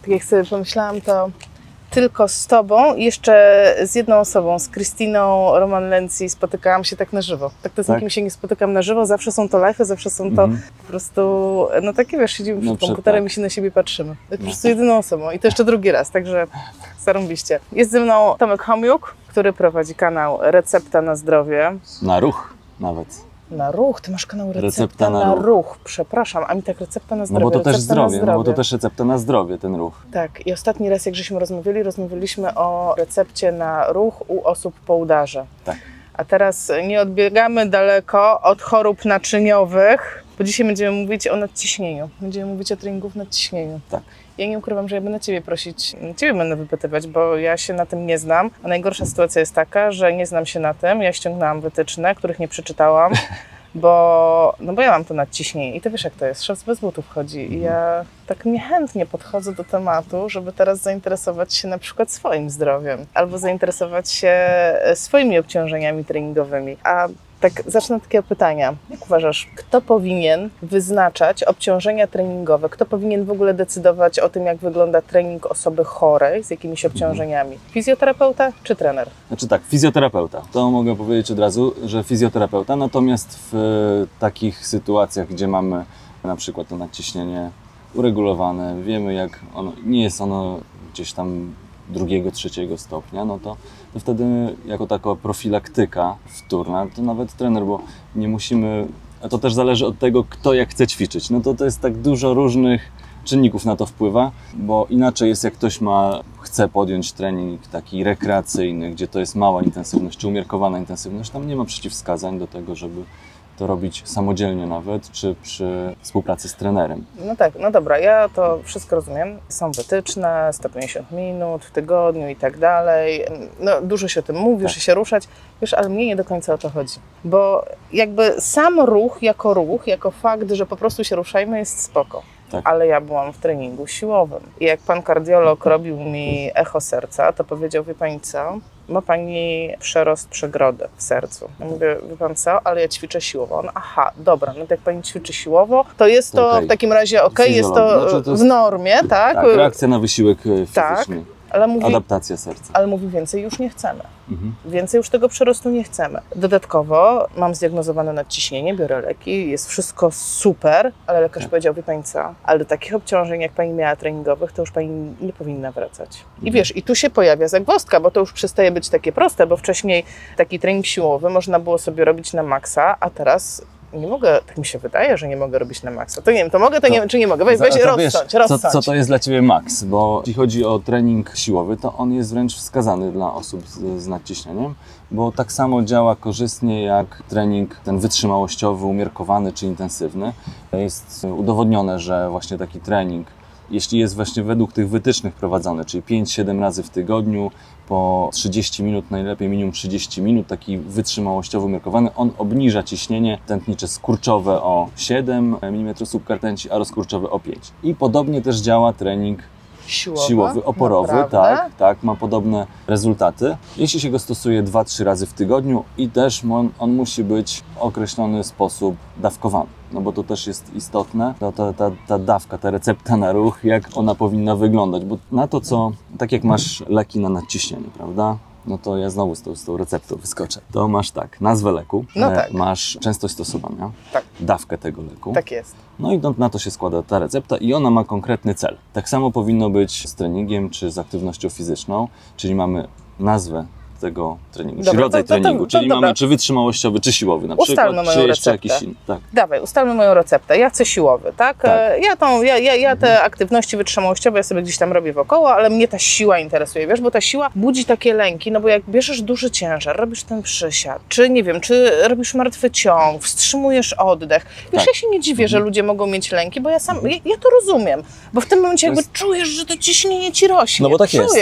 tak jak sobie pomyślałam, to tylko z tobą, jeszcze z jedną osobą, z Krystyną Roman-Lencji spotykałam się tak na żywo. Tak to z nikim się nie spotykam na żywo, zawsze są to live'y, zawsze są to po prostu, no takie wiesz, siedzimy przed komputerem i się na siebie patrzymy. To po prostu jedyną osobą i to jeszcze drugi raz, także zarąbiście. Jest ze mną Tomek Homiuk, który prowadzi kanał Recepta na Zdrowie. Na ruch nawet. Na ruch, ty masz kanał Recepta na ruch. Przepraszam, a mi tak Recepta na Zdrowie. No bo to recepta też zdrowie, no bo to też Recepta na Zdrowie, ten ruch. Tak, i ostatni raz jak żeśmy rozmawialiśmy o recepcie na ruch u osób po udarze. Tak. A teraz nie odbiegamy daleko od chorób naczyniowych, bo dzisiaj będziemy mówić o nadciśnieniu. Będziemy mówić o treningu w nadciśnieniu. Tak. Ja nie ukrywam, że ja będę ciebie prosić, ciebie będę wypytywać, bo ja się na tym nie znam. A najgorsza sytuacja jest taka, że nie znam się na tym. Ja ściągnęłam wytyczne, których nie przeczytałam, bo ja mam to nadciśnienie. I ty wiesz jak to jest, szef bez butów chodzi. I ja tak niechętnie podchodzę do tematu, żeby teraz zainteresować się na przykład swoim zdrowiem. Albo zainteresować się swoimi obciążeniami treningowymi. A tak, zacznę od takiego pytania. Jak uważasz, kto powinien wyznaczać obciążenia treningowe? Kto powinien w ogóle decydować o tym, jak wygląda trening osoby chorej z jakimiś obciążeniami? Fizjoterapeuta czy trener? Znaczy tak, fizjoterapeuta. To mogę powiedzieć od razu, że fizjoterapeuta. Natomiast w takich sytuacjach, gdzie mamy na przykład to nadciśnienie uregulowane, wiemy jak ono, nie jest ono gdzieś tam drugiego, trzeciego stopnia, no to wtedy jako taka profilaktyka wtórna, to nawet trener, bo nie musimy, a to też zależy od tego, kto jak chce ćwiczyć, no to jest tak dużo różnych czynników na to wpływa, bo inaczej jest jak ktoś chce podjąć trening taki rekreacyjny, gdzie to jest mała intensywność czy umiarkowana intensywność, tam nie ma przeciwwskazań do tego, żeby to robić samodzielnie nawet, czy przy współpracy z trenerem. No tak, no dobra, ja to wszystko rozumiem. Są wytyczne, 150 minut w tygodniu i tak dalej. No dużo się o tym mówi, że się ruszać. Wiesz, ale mnie nie do końca o to chodzi. Bo jakby sam ruch, jako fakt, że po prostu się ruszajmy jest spoko. Tak. Ale ja byłam w treningu siłowym. I jak pan kardiolog robił mi echo serca, to powiedział, wie pani co? Ma pani przerost przegrodzy w sercu. Ja mówię, wie pan co, ale ja ćwiczę siłowo. On, aha, dobra, no to jak pani ćwiczy siłowo, to jest to okay. W takim razie okej, jest to w normie, tak? Tak, reakcja na wysiłek fizyczny. Tak. Ale mówi, adaptacja serca. Ale mówi, więcej już nie chcemy. Więcej już tego przerostu nie chcemy. Dodatkowo mam zdiagnozowane nadciśnienie, biorę leki, jest wszystko super, ale lekarz powiedział, wie pani co, ale do takich obciążeń, jak pani miała treningowych, to już pani nie powinna wracać. I wiesz, i tu się pojawia zagwozdka, bo to już przestaje być takie proste, bo wcześniej taki trening siłowy można było sobie robić na maksa, a teraz nie mogę, tak mi się wydaje, że nie mogę robić na maksa. To nie wiem, to mogę, czy nie mogę. Weź rozsądź. Co to jest dla ciebie maks? Bo jeśli chodzi o trening siłowy, to on jest wręcz wskazany dla osób z nadciśnieniem, bo tak samo działa korzystnie jak trening ten wytrzymałościowy, umiarkowany czy intensywny. Jest udowodnione, że właśnie taki trening, jeśli jest właśnie według tych wytycznych prowadzony, czyli 5-7 razy w tygodniu, po 30 minut, najlepiej minimum 30 minut, taki wytrzymałościowo umiarkowany, on obniża ciśnienie tętnicze skurczowe o 7 mm subkartęci, a rozkurczowe o 5. I podobnie też działa trening siłowy, oporowy, tak, ma podobne rezultaty. Jeśli się go stosuje 2-3 razy w tygodniu i też on musi być w określony sposób dawkowany, no bo to też jest istotne, ta dawka, ta recepta na ruch, jak ona powinna wyglądać, bo na to co, tak jak masz leki na nadciśnienie, prawda? No to ja znowu z tą receptą wyskoczę. To masz tak, nazwę leku, masz częstość stosowania, dawkę tego leku. Tak jest. No i na to się składa ta recepta i ona ma konkretny cel. Tak samo powinno być z treningiem czy z aktywnością fizyczną, czyli mamy nazwę tego treningu, dobra, czy rodzaj treningu, czyli dobra. Mamy czy wytrzymałościowy, czy siłowy na przykład, moją czy receptę. Jeszcze jakiś inny. Tak. Dawaj, ustalmy moją receptę. Ja chcę siłowy, tak? Ja te aktywności wytrzymałościowe ja sobie gdzieś tam robię wokoło, ale mnie ta siła interesuje, wiesz, bo ta siła budzi takie lęki, no bo jak bierzesz duży ciężar, robisz ten przysiad, czy nie wiem, czy robisz martwy ciąg, wstrzymujesz oddech. Wiesz, ja się nie dziwię, że ludzie mogą mieć lęki, bo ja sam, ja to rozumiem, bo w tym momencie jakby czujesz, że to ciśnienie ci rośnie. No bo tak czujesz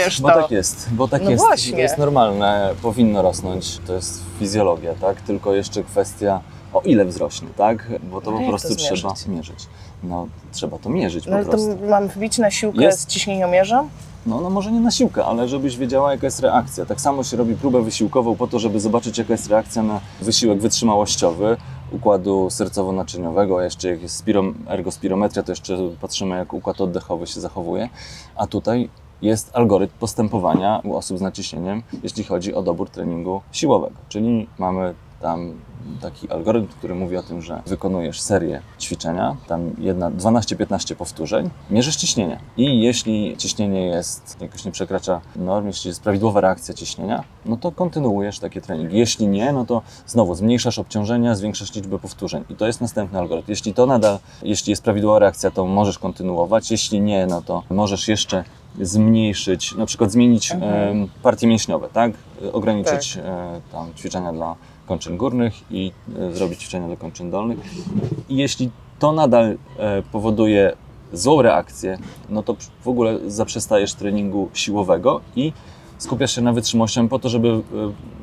jest, bo tak jest, właśnie. Jest normalne. Powinno rosnąć, to jest fizjologia, tak? Tylko jeszcze kwestia o ile wzrośnie, tak? Bo to po prostu trzeba mierzyć. No trzeba to mierzyć po prostu. To mam wbić na siłkę z ciśnieniomierzem? No może nie na siłkę, ale żebyś wiedziała jaka jest reakcja. Tak samo się robi próbę wysiłkową po to, żeby zobaczyć jaka jest reakcja na wysiłek wytrzymałościowy, układu sercowo-naczyniowego, a jeszcze jak jest ergospirometria, to jeszcze patrzymy, jak układ oddechowy się zachowuje, a tutaj jest algorytm postępowania u osób z nadciśnieniem, jeśli chodzi o dobór treningu siłowego, czyli mamy tam taki algorytm, który mówi o tym, że wykonujesz serię ćwiczenia, tam 12-15 powtórzeń, mierzysz ciśnienie i jeśli ciśnienie jest, jakoś nie przekracza norm, jeśli jest prawidłowa reakcja ciśnienia, no to kontynuujesz takie treningi. Jeśli nie, no to znowu zmniejszasz obciążenia, zwiększasz liczbę powtórzeń i to jest następny algorytm. Jeśli to nadal, jeśli jest prawidłowa reakcja, to możesz kontynuować, jeśli nie, no to możesz jeszcze zmniejszyć, na przykład zmienić partie mięśniowe, tak? Ograniczyć tam ćwiczenia dla kończyn górnych i zrobić ćwiczenia do kończyn dolnych. I jeśli to nadal powoduje złą reakcję, no to w ogóle zaprzestajesz treningu siłowego i skupiasz się na wytrzymałości po to, żeby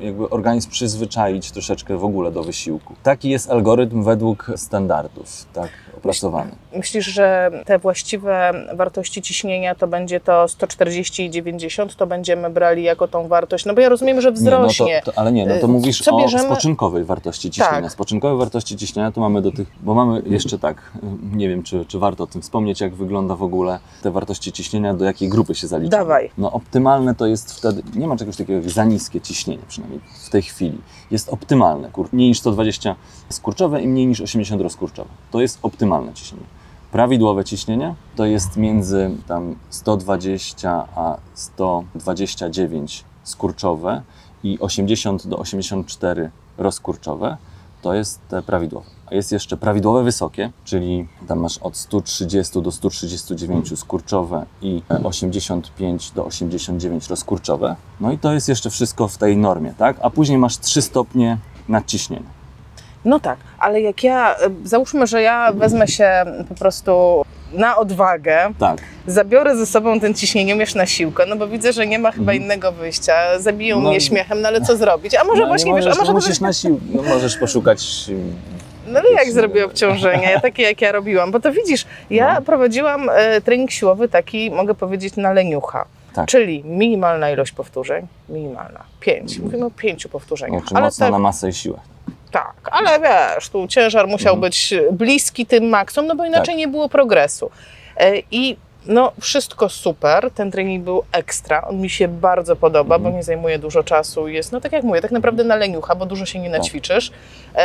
jakby organizm przyzwyczaić troszeczkę w ogóle do wysiłku. Taki jest algorytm według standardów, tak opracowany. Myślisz, że te właściwe wartości ciśnienia to będzie to 140 i 90, to będziemy brali jako tą wartość? No bo ja rozumiem, że wzrośnie. Nie, no to, ale nie, no to mówisz co o bierzemy? Spoczynkowej wartości ciśnienia. Tak. Spoczynkowe wartości ciśnienia to mamy do tych, bo mamy jeszcze tak, nie wiem czy warto o tym wspomnieć, jak wygląda w ogóle te wartości ciśnienia, do jakiej grupy się zalicza. Dawaj. No optymalne to jest wtedy. Nie ma czegoś takiego jak za niskie ciśnienie, przynajmniej w tej chwili. Jest optymalne, mniej niż 120 skurczowe i mniej niż 80 rozkurczowe. To jest optymalne ciśnienie. Prawidłowe ciśnienie to jest między tam 120 a 129 skurczowe i 80 do 84 rozkurczowe. To jest te prawidłowe. A jest jeszcze prawidłowe wysokie, czyli tam masz od 130 do 139 skurczowe i 85 do 89 rozkurczowe. No i to jest jeszcze wszystko w tej normie, tak? A później masz 3 stopnie nadciśnienia. No tak, ale jak ja, załóżmy, że ja wezmę się po prostu na odwagę, tak. Zabiorę ze sobą ten ciśnieniomierz na siłkę, no bo widzę, że nie ma chyba innego wyjścia, zabiją mnie śmiechem, no ale co zrobić? A może właśnie, wiesz, a może... Musisz na siłkę, no możesz poszukać... No ale jak zrobię obciążenie, takie jak ja robiłam, bo to widzisz, ja prowadziłam trening siłowy taki, mogę powiedzieć, na leniucha. Tak. Czyli minimalna ilość powtórzeń, minimalna, 5, mówimy o 5 powtórzeniach. No, ale mocno na masę i siłę. Tak, ale wiesz, tu ciężar musiał być bliski tym maksom, no bo inaczej nie było progresu. I no wszystko super, ten trening był ekstra, on mi się bardzo podoba, bo nie zajmuje dużo czasu, jest, no tak jak mówię, tak naprawdę na leniucha, bo dużo się nie naćwiczysz,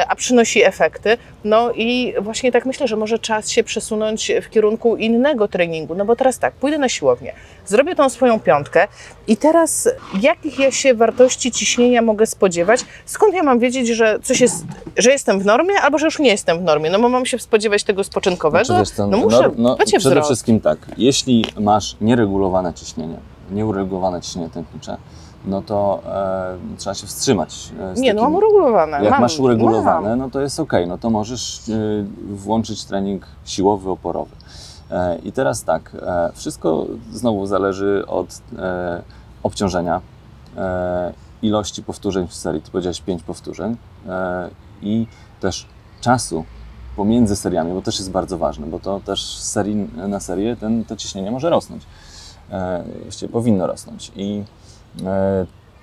a przynosi efekty. No i właśnie tak myślę, że może czas się przesunąć w kierunku innego treningu, no bo teraz tak, pójdę na siłownię, zrobię tą swoją piątkę i teraz jakich ja się wartości ciśnienia mogę spodziewać? Skąd ja mam wiedzieć, że coś jest, że jestem w normie albo że już nie jestem w normie? No bo mam się spodziewać tego spoczynkowego, no muszę dbać o wzrost. Przede wszystkim tak. Jeśli masz nieregulowane ciśnienie, nieuregulowane ciśnienie tętnicze, no to trzeba się wstrzymać. Nie, no mam uregulowane. Jak masz uregulowane, no to jest okej, no to możesz włączyć trening siłowy, oporowy. I teraz tak, wszystko znowu zależy od obciążenia, ilości powtórzeń w serii, ty powiedziałeś 5 powtórzeń i też czasu pomiędzy seriami, bo też jest bardzo ważne, bo to też z serii na serię to ciśnienie może rosnąć. Właściwie powinno rosnąć. I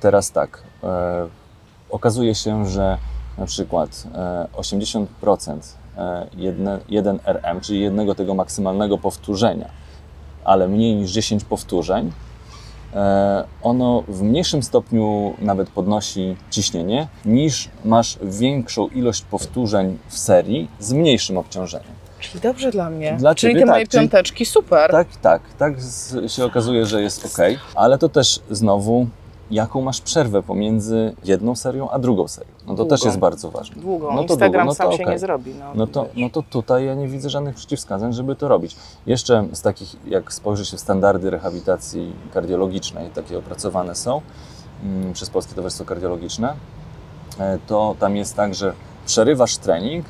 teraz tak, okazuje się, że na przykład 80% 1 RM, czyli jednego tego maksymalnego powtórzenia, ale mniej niż 10 powtórzeń, ono w mniejszym stopniu nawet podnosi ciśnienie, niż masz większą ilość powtórzeń w serii z mniejszym obciążeniem. Czyli dobrze dla mnie. Dla czyli ciebie, te moje piąteczki, super. Tak się okazuje, że jest okej. Ale to też znowu, jaką masz przerwę pomiędzy jedną serią a drugą serią. No to długą. Też jest bardzo ważne. Długą. No to Instagram długą. No to sam się nie zrobi. No to tutaj ja nie widzę żadnych przeciwwskazań, żeby to robić. Jeszcze z takich, jak spojrzy się w standardy rehabilitacji kardiologicznej, takie opracowane są przez Polskie Towarzystwo Kardiologiczne, to tam jest tak, że przerywasz trening,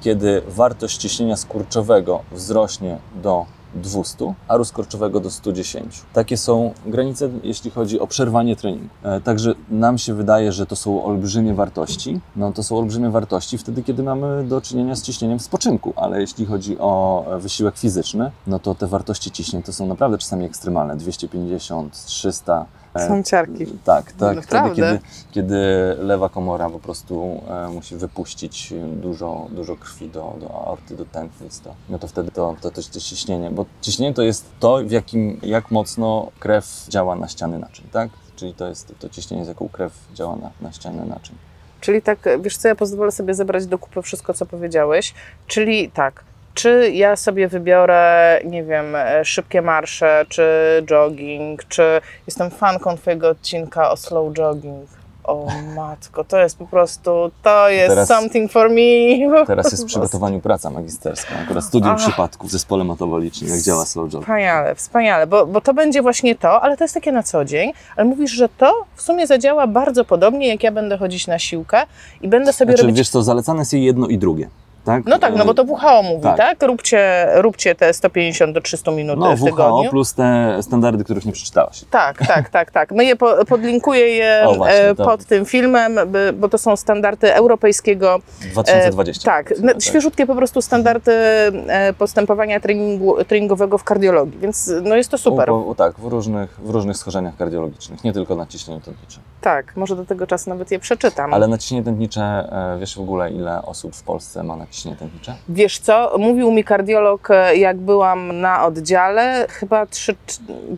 kiedy wartość ciśnienia skurczowego wzrośnie do 200, a rozkurczowego do 110. Takie są granice, jeśli chodzi o przerwanie treningu. Także nam się wydaje, że to są olbrzymie wartości. No to są olbrzymie wartości wtedy, kiedy mamy do czynienia z ciśnieniem w spoczynku, ale jeśli chodzi o wysiłek fizyczny, no to te wartości ciśnień to są naprawdę czasami ekstremalne. 250, 300, Są ciarki. Tak, tak. No wtedy, kiedy lewa komora po prostu musi wypuścić dużo krwi do aorty, do tętnic, to wtedy to też to ciśnienie, bo ciśnienie to jest to, jak mocno krew działa na ściany naczyń, tak? Czyli to jest to ciśnienie, z jaką krew działa na ścianę naczyń. Czyli tak, wiesz co, ja pozwolę sobie zebrać do kupy wszystko, co powiedziałeś, czyli tak, czy ja sobie wybiorę, nie wiem, szybkie marsze, czy jogging, czy jestem fanką twojego odcinka o slow jogging. O matko, to jest po prostu, to jest teraz, something for me. Teraz jest w przygotowaniu praca magisterska, akurat studium przypadków w zespole metabolicznym, jak działa slow jogging. Wspaniale, wspaniale, bo to będzie właśnie to, ale to jest takie na co dzień, ale mówisz, że to w sumie zadziała bardzo podobnie, jak ja będę chodzić na siłkę i będę sobie robić... Wiesz co, zalecane jest jedno i drugie. Tak? No tak, no bo to WHO mówi, tak? Róbcie te 150 do 300 minut w tygodniu. No WHO plus te standardy, których nie przeczytałaś. Tak. My je podlinkuję pod tym filmem, bo to są standardy europejskiego... 2020. Świeżutkie po prostu standardy postępowania treningowego w kardiologii, więc no jest to super. W różnych schorzeniach kardiologicznych, nie tylko na ciśnieniu tętniczym. Tak, może do tego czasu nawet je przeczytam. Ale na ciśnienie tętnicze wiesz w ogóle, ile osób w Polsce ma na ciśnienie tętnicze? Wiesz co, mówił mi kardiolog, jak byłam na oddziale, chyba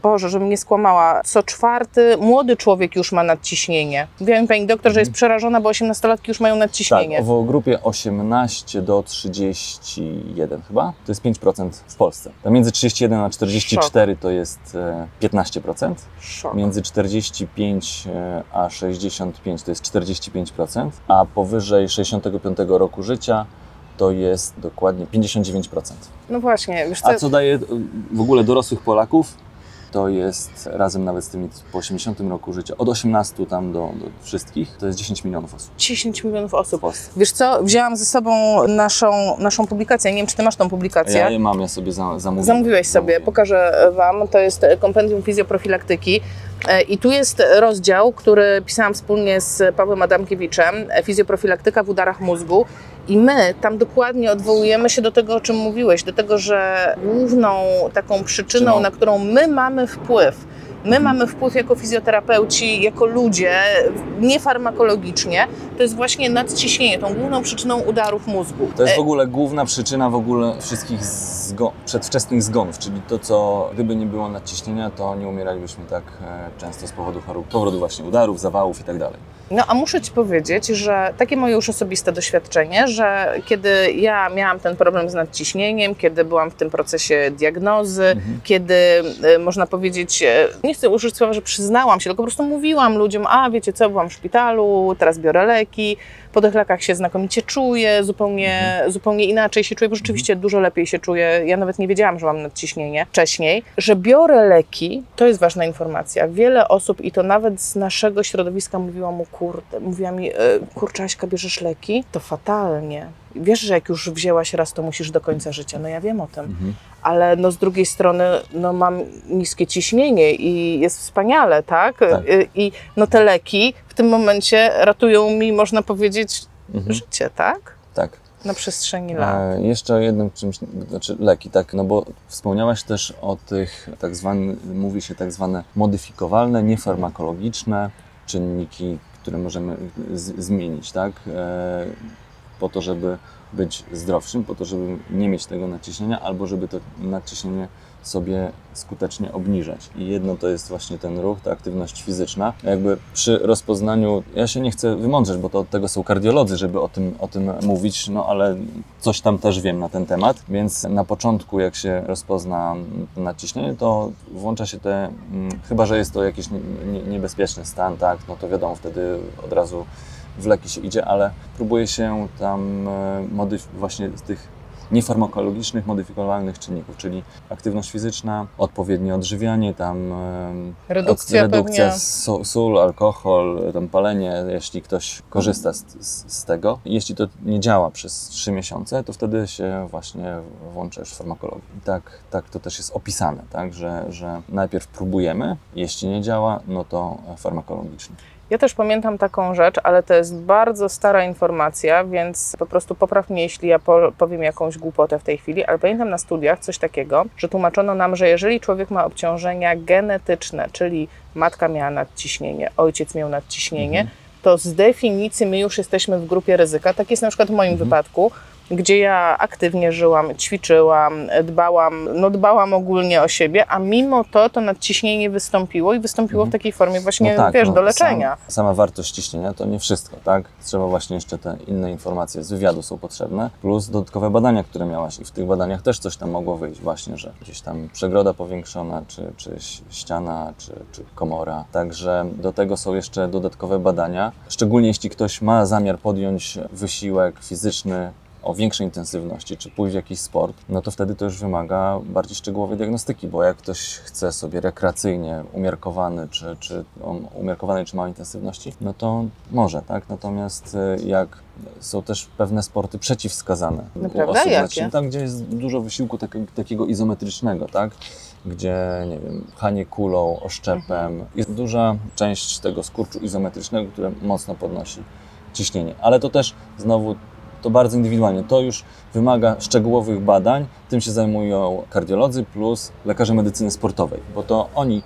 Boże, żebym nie skłamała, co czwarty młody człowiek już ma nadciśnienie. Wiem, pani doktor, że jest przerażona, bo 18-latki już mają nadciśnienie. Tak, w grupie 18 do 31 chyba, to jest 5% w Polsce. A między 31 a 44 to jest 15%. Szok. Między 45 a 65 to jest 45%, a powyżej 65 roku życia to jest dokładnie 59%. No właśnie. Wiesz co... A co daje w ogóle dorosłych Polaków, to jest razem nawet z tymi po 80 roku życia, od 18 tam do wszystkich, to jest 10 milionów osób. 10 milionów osób. Wiesz co, wzięłam ze sobą naszą publikację, nie wiem czy ty masz tą publikację. Ja je mam, ja sobie zamówiłem. Zamówiłeś sobie, pokażę wam, to jest kompendium fizjoprofilaktyki. I tu jest rozdział, który pisałam wspólnie z Pawłem Adamkiewiczem, fizjoprofilaktyka w udarach mózgu. I my tam dokładnie odwołujemy się do tego, o czym mówiłeś, do tego, że główną taką przyczyną, na którą my mamy wpływ, jako fizjoterapeuci, jako ludzie, niefarmakologicznie, to jest właśnie nadciśnienie, tą główną przyczyną udarów mózgu. To jest w ogóle główna przyczyna wszystkich przedwczesnych zgonów, czyli to, co gdyby nie było nadciśnienia, to nie umieralibyśmy tak często z powodu chorób, powrotu właśnie udarów, zawałów i tak dalej. No a muszę ci powiedzieć, że takie moje już osobiste doświadczenie, że kiedy ja miałam ten problem z nadciśnieniem, kiedy byłam w tym procesie diagnozy, kiedy można powiedzieć, nie chcę użyć słowa, że przyznałam się, tylko po prostu mówiłam ludziom, wiecie co, byłam w szpitalu, teraz biorę leki, po tych lekach się znakomicie czuję, zupełnie inaczej się czuję, bo rzeczywiście dużo lepiej się czuję, ja nawet nie wiedziałam, że mam nadciśnienie wcześniej, że biorę leki, to jest ważna informacja, wiele osób i to nawet z naszego środowiska mówiła mi, kurczę, Aśka, bierzesz leki? To fatalnie. Wiesz, że jak już wzięłaś raz, to musisz do końca życia. No ja wiem o tym, ale z drugiej strony mam niskie ciśnienie i jest wspaniale, tak? I te leki w tym momencie ratują mi, można powiedzieć, życie, tak? Tak. Na przestrzeni lat. Jeszcze jednym czymś, znaczy leki, tak? No bo wspomniałaś też o tych tak zwane modyfikowalne, niefarmakologiczne czynniki, które możemy zmienić, tak? Po to, żeby być zdrowszym, po to, żeby nie mieć tego nadciśnienia, albo żeby to nadciśnienie sobie skutecznie obniżać. I jedno to jest właśnie ten ruch, ta aktywność fizyczna. Jakby przy rozpoznaniu, ja się nie chcę wymądrzeć, bo to od tego są kardiolodzy, żeby o tym mówić, ale coś tam też wiem na ten temat, więc na początku jak się rozpozna nadciśnienie, to włącza się te, chyba że jest to jakiś niebezpieczny stan, tak, to wiadomo, wtedy od razu w leki się idzie, ale próbuje się tam właśnie z tych niefarmakologicznych, modyfikowalnych czynników, czyli aktywność fizyczna, odpowiednie odżywianie, tam redukcja sól, alkohol, tam palenie, jeśli ktoś korzysta z tego. Jeśli to nie działa przez 3 miesiące, to wtedy się właśnie włącza już farmakologię. Tak to też jest opisane, tak, że najpierw próbujemy, jeśli nie działa, to farmakologicznie. Ja też pamiętam taką rzecz, ale to jest bardzo stara informacja, więc po prostu popraw mnie, jeśli ja powiem jakąś głupotę w tej chwili, ale pamiętam na studiach coś takiego, że tłumaczono nam, że jeżeli człowiek ma obciążenia genetyczne, czyli matka miała nadciśnienie, ojciec miał nadciśnienie, to z definicji my już jesteśmy w grupie ryzyka. Tak jest na przykład w moim wypadku, gdzie ja aktywnie żyłam, ćwiczyłam, dbałam ogólnie o siebie, a mimo to nadciśnienie wystąpiło i wystąpiło w takiej formie właśnie, do leczenia. Sama wartość ciśnienia to nie wszystko, tak? Trzeba właśnie jeszcze te inne informacje z wywiadu są potrzebne, plus dodatkowe badania, które miałaś i w tych badaniach też coś tam mogło wyjść właśnie, że gdzieś tam przegroda powiększona, czy ściana, czy komora. Także do tego są jeszcze dodatkowe badania, szczególnie jeśli ktoś ma zamiar podjąć wysiłek fizyczny, o większej intensywności, czy pójść w jakiś sport, no to wtedy to już wymaga bardziej szczegółowej diagnostyki, bo jak ktoś chce sobie rekreacyjnie umiarkowany, umiarkowanej czy małej intensywności, no to może, tak? Natomiast jak są też pewne sporty przeciwwskazane. Naprawdę? Jakie? Tam, gdzie jest dużo wysiłku takiego izometrycznego, tak? Gdzie, nie wiem, pchanie kulą, oszczepem. Jest duża część tego skurczu izometrycznego, które mocno podnosi ciśnienie. Ale to też znowu to bardzo indywidualnie. To już wymaga szczegółowych badań. Tym się zajmują kardiolodzy plus lekarze medycyny sportowej, bo to oni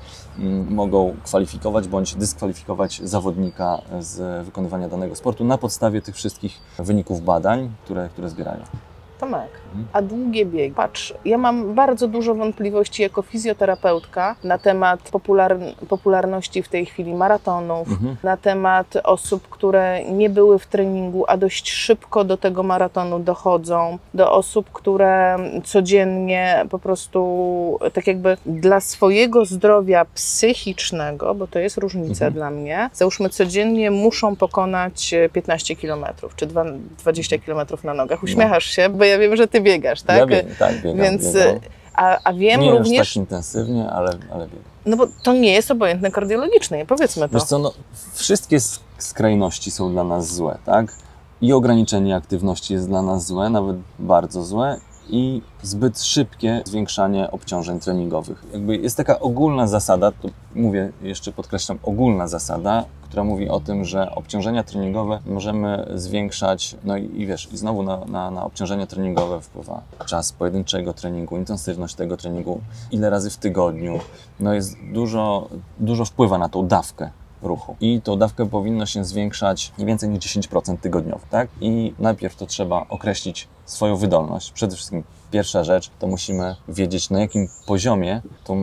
mogą kwalifikować bądź dyskwalifikować zawodnika z wykonywania danego sportu na podstawie tych wszystkich wyników badań, które zbierają. Tomek, a długie biegi? Patrz, ja mam bardzo dużo wątpliwości jako fizjoterapeutka na temat popularności w tej chwili maratonów, na temat osób, które nie były w treningu, a dość szybko do tego maratonu dochodzą, do osób, które codziennie po prostu tak jakby dla swojego zdrowia psychicznego, bo to jest różnica dla mnie, załóżmy codziennie muszą pokonać 15 km czy 20 km na nogach. Uśmiechasz się, bo ja wiem, że ty biegasz, tak? Ja biegam. Więc, a wiem nie również... Nie tak intensywnie, ale biegam. No bo to nie jest obojętne kardiologicznie, powiedzmy to. Wiesz co, no, wszystkie skrajności są dla nas złe, tak? I ograniczenie aktywności jest dla nas złe, nawet bardzo złe, i zbyt szybkie zwiększanie obciążeń treningowych. Jakby jest taka ogólna zasada, to mówię, jeszcze podkreślam, ogólna zasada, która mówi o tym, że obciążenia treningowe możemy zwiększać, no i wiesz, i znowu na obciążenia treningowe wpływa czas pojedynczego treningu, intensywność tego treningu, ile razy w tygodniu, no jest dużo wpływa na tą dawkę ruchu i tą dawkę powinno się zwiększać nie więcej niż 10% tygodniowo, tak? I najpierw to trzeba określić swoją wydolność. Przede wszystkim pierwsza rzecz, to musimy wiedzieć, na jakim poziomie to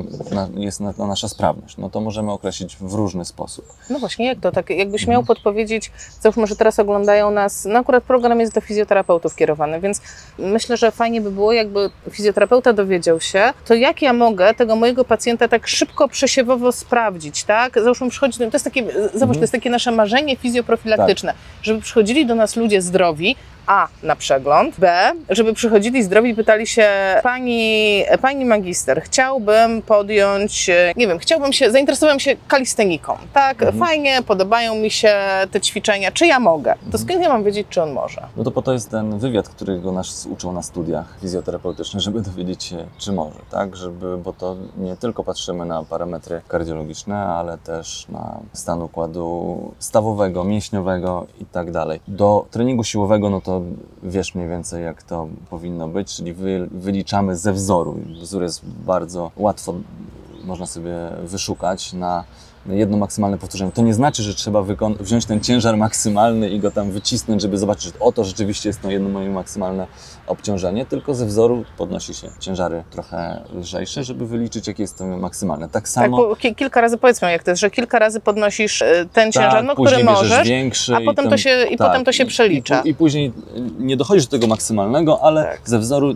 jest nasza sprawność. No to możemy określić w różny sposób. No właśnie, jak to? Tak, jakbyś miał podpowiedzieć, załóżmy, że teraz oglądają nas, no akurat program jest do fizjoterapeutów kierowany, więc myślę, że fajnie by było, jakby fizjoterapeuta dowiedział się, to jak ja mogę tego mojego pacjenta tak szybko, przesiewowo sprawdzić, tak? Załóżmy, przychodzi, to jest takie, zobacz, to jest takie nasze marzenie fizjoprofilaktyczne, tak, żeby przychodzili do nas ludzie zdrowi, A. na przegląd, B. żeby przychodzili zdrowi i pytali się Pani magister, chciałbym podjąć, nie wiem, zainteresowałem się kalisteniką, tak? Fajnie, podobają mi się te ćwiczenia, czy ja mogę? To skąd ja mam wiedzieć, czy on może? No to po to jest ten wywiad, którego nas uczą na studiach fizjoterapeutycznych, żeby dowiedzieć się, czy może, tak? Bo to nie tylko patrzymy na parametry kardiologiczne, ale też na stan układu stawowego, mięśniowego i tak dalej. Do treningu siłowego, no to wiesz mniej więcej, jak to powinno być, czyli wyliczamy ze wzoru. Wzór jest bardzo łatwo, można sobie wyszukać na jedno maksymalne powtórzenie. To nie znaczy, że trzeba wziąć ten ciężar maksymalny i go tam wycisnąć, żeby zobaczyć, że oto rzeczywiście jest to jedno moje maksymalne obciążenie, tylko ze wzoru podnosi się ciężary trochę lżejsze, żeby wyliczyć, jakie jest to maksymalne. Tak samo... Tak, kilka razy powiedzmy, jak to jest, że kilka razy podnosisz ten ciężar, który możesz, a potem potem to się przelicza. I później nie dochodzisz do tego maksymalnego, ale ze wzoru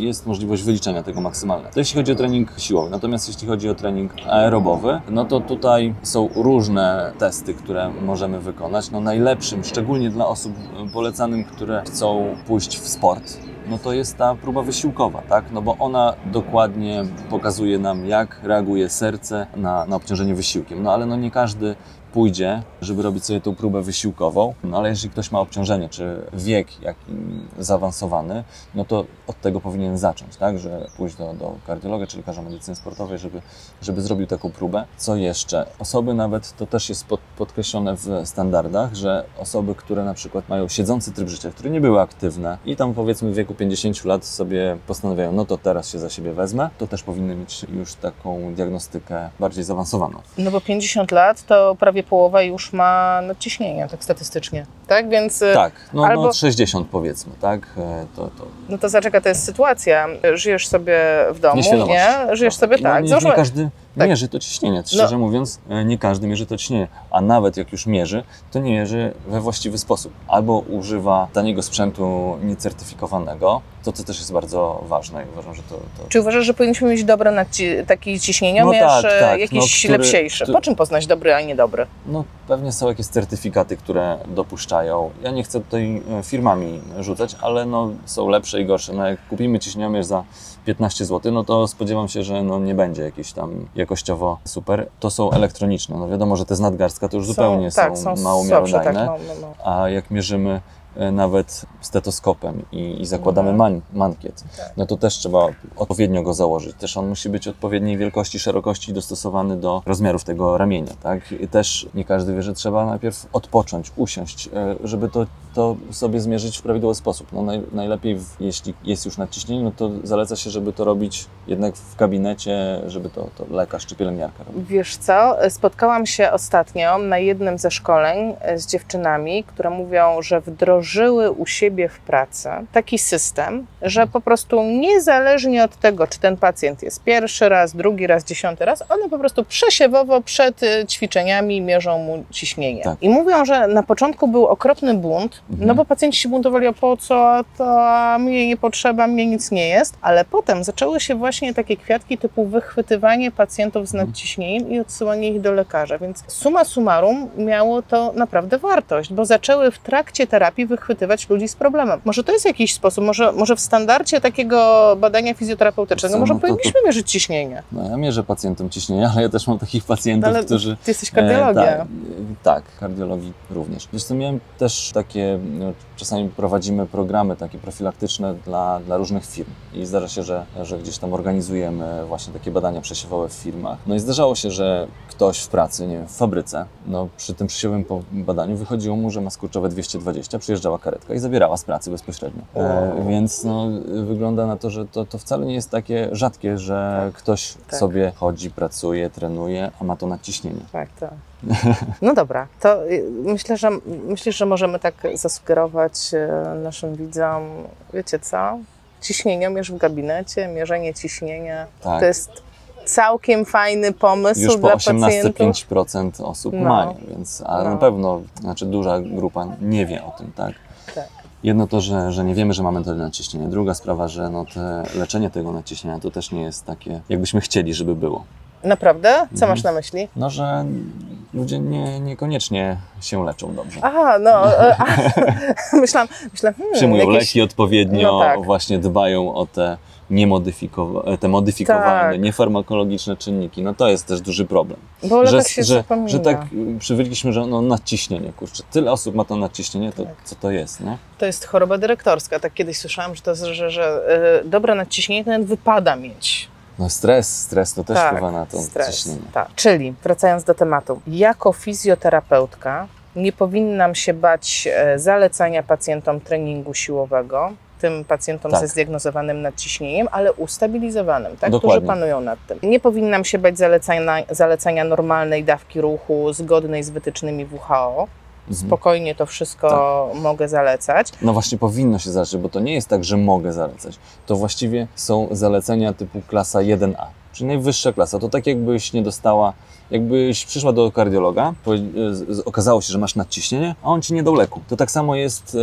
jest możliwość wyliczenia tego maksymalnego. To jeśli chodzi o trening siłowy. Natomiast jeśli chodzi o trening aerobowy, no to tutaj są różne testy, które możemy wykonać. No najlepszym, szczególnie dla osób polecanym, które chcą pójść w sport, no to jest ta próba wysiłkowa, tak? No bo ona dokładnie pokazuje nam, jak reaguje serce na obciążenie wysiłkiem. No ale no nie każdy pójdzie, żeby robić sobie tą próbę wysiłkową, no ale jeżeli ktoś ma obciążenie, czy wiek jakiś zaawansowany, no to od tego powinien zacząć, tak, że pójść do kardiologa, czy lekarza medycyny sportowej, żeby zrobił taką próbę. Co jeszcze? Osoby nawet, to też jest podkreślone w standardach, że osoby, które na przykład mają siedzący tryb życia, które nie były aktywne i tam powiedzmy w wieku 50 lat sobie postanawiają, no to teraz się za siebie wezmę, to też powinny mieć już taką diagnostykę bardziej zaawansowaną. No bo 50 lat to prawie połowa już ma nadciśnienia, tak statystycznie, tak? Więc tak, no, albo... no 60 powiedzmy, tak? To... No to zaczeka, to jest sytuacja. Żyjesz sobie w domu, nie? Żyjesz sobie tak. No, nie każdy mierzy to ciśnienie, szczerze mówiąc, nie każdy mierzy to ciśnienie, a nawet jak już mierzy, to nie mierzy we właściwy sposób. Albo używa taniego sprzętu niecertyfikowanego, to też jest bardzo ważne i uważam, że to... Czy uważasz, że powinniśmy mieć dobre na takie ciśnienia, jakiś lepszy? Po czym poznać dobry, a niedobry? No pewnie są jakieś certyfikaty, które dopuszczają. Ja nie chcę tutaj firmami rzucać, ale no, są lepsze i gorsze. No, jak kupimy ciśnieniomierz za 15 zł, no to spodziewam się, że no, nie będzie jakiś tam jakościowo super. To są elektroniczne. No wiadomo, że te z nadgarstka to już zupełnie są mało miarodajne. Tak, no. A jak mierzymy nawet stetoskopem i zakładamy mankiet, no to też trzeba odpowiednio go założyć. Też on musi być odpowiedniej wielkości, szerokości, dostosowany do rozmiarów tego ramienia, tak? I też nie każdy wie, że trzeba najpierw odpocząć, usiąść, żeby to sobie zmierzyć w prawidłowy sposób. No najlepiej, jeśli jest już nadciśnienie, no to zaleca się, żeby to robić jednak w kabinecie, żeby to lekarz czy pielęgniarka robił. Wiesz co, spotkałam się ostatnio na jednym ze szkoleń z dziewczynami, które mówią, że wdrożyły u siebie w pracy taki system, że po prostu niezależnie od tego, czy ten pacjent jest pierwszy raz, drugi raz, 10 raz, one po prostu przesiewowo przed ćwiczeniami mierzą mu ciśnienie. Tak. I mówią, że na początku był okropny bunt, no bo pacjenci się buntowali, o po co, to mnie nie potrzeba, mnie nic nie jest, ale potem zaczęły się właśnie takie kwiatki typu wychwytywanie pacjentów z nadciśnieniem i odsyłanie ich do lekarza, więc summa summarum miało to naprawdę wartość, bo zaczęły w trakcie terapii wychwytywać ludzi z problemem. Może to jest jakiś sposób, może w standardzie takiego badania fizjoterapeutycznego, może powinniśmy mierzyć ciśnienie. No ja mierzę pacjentom ciśnienie, ale ja też mam takich pacjentów, ale którzy... Ty jesteś kardiologiem. Tak, kardiologii również. Zresztą miałem też takie, czasami prowadzimy programy takie profilaktyczne dla różnych firm i zdarza się, że gdzieś tam organizujemy właśnie takie badania przesiewowe w firmach. No i zdarzało się, że ktoś w pracy, nie wiem, w fabryce, no przy tym przesiewowym badaniu wychodziło mu, że ma skurczowe 220, przyjeżdżała karetka i zabierała z pracy bezpośrednio. Więc no, wygląda na to, że to wcale nie jest takie rzadkie, że ktoś sobie chodzi, pracuje, trenuje, a ma to nadciśnienie. Tak. No dobra, to myślę, że możemy tak zasugerować naszym widzom, wiecie co, ciśnieniomierz w gabinecie, mierzenie ciśnienia, to jest całkiem fajny pomysł już dla pacjentów. Już po 18,5% osób ma je, więc, ale na pewno, znaczy duża grupa nie wie o tym, tak. Jedno to, że nie wiemy, że mamy to nadciśnienie. Druga sprawa, że leczenie tego nadciśnienia to też nie jest takie, jakbyśmy chcieli, żeby było. Naprawdę? Co masz na myśli? No, że ludzie niekoniecznie się leczą dobrze. Aha, myślałam... Przyjmują leki odpowiednio, właśnie dbają o te modyfikowane, niefarmakologiczne czynniki, no to jest też duży problem. Bo tak się zapomina. Że tak przywykliśmy, że no nadciśnienie, kurczę, tyle osób ma to nadciśnienie, to co to jest, nie? To jest choroba dyrektorska, tak kiedyś słyszałam, że dobre nadciśnienie to nawet wypada mieć. No stres to też wpływa na to ciśnienie. Tak, czyli wracając do tematu, jako fizjoterapeutka nie powinnam się bać zalecania pacjentom treningu siłowego, tym pacjentom ze zdiagnozowanym nadciśnieniem, ale ustabilizowanym, Dokładnie. Którzy panują nad tym. Nie powinnam się bać zalecania normalnej dawki ruchu zgodnej z wytycznymi WHO. Spokojnie to wszystko mogę zalecać. No właśnie powinno się zalecać, bo to nie jest tak, że mogę zalecać. To właściwie są zalecenia typu klasa 1A, czyli najwyższa klasa. To tak jakbyś nie dostała, jakbyś przyszła do kardiologa, okazało się, że masz nadciśnienie, a on ci nie dał leku. To tak samo jest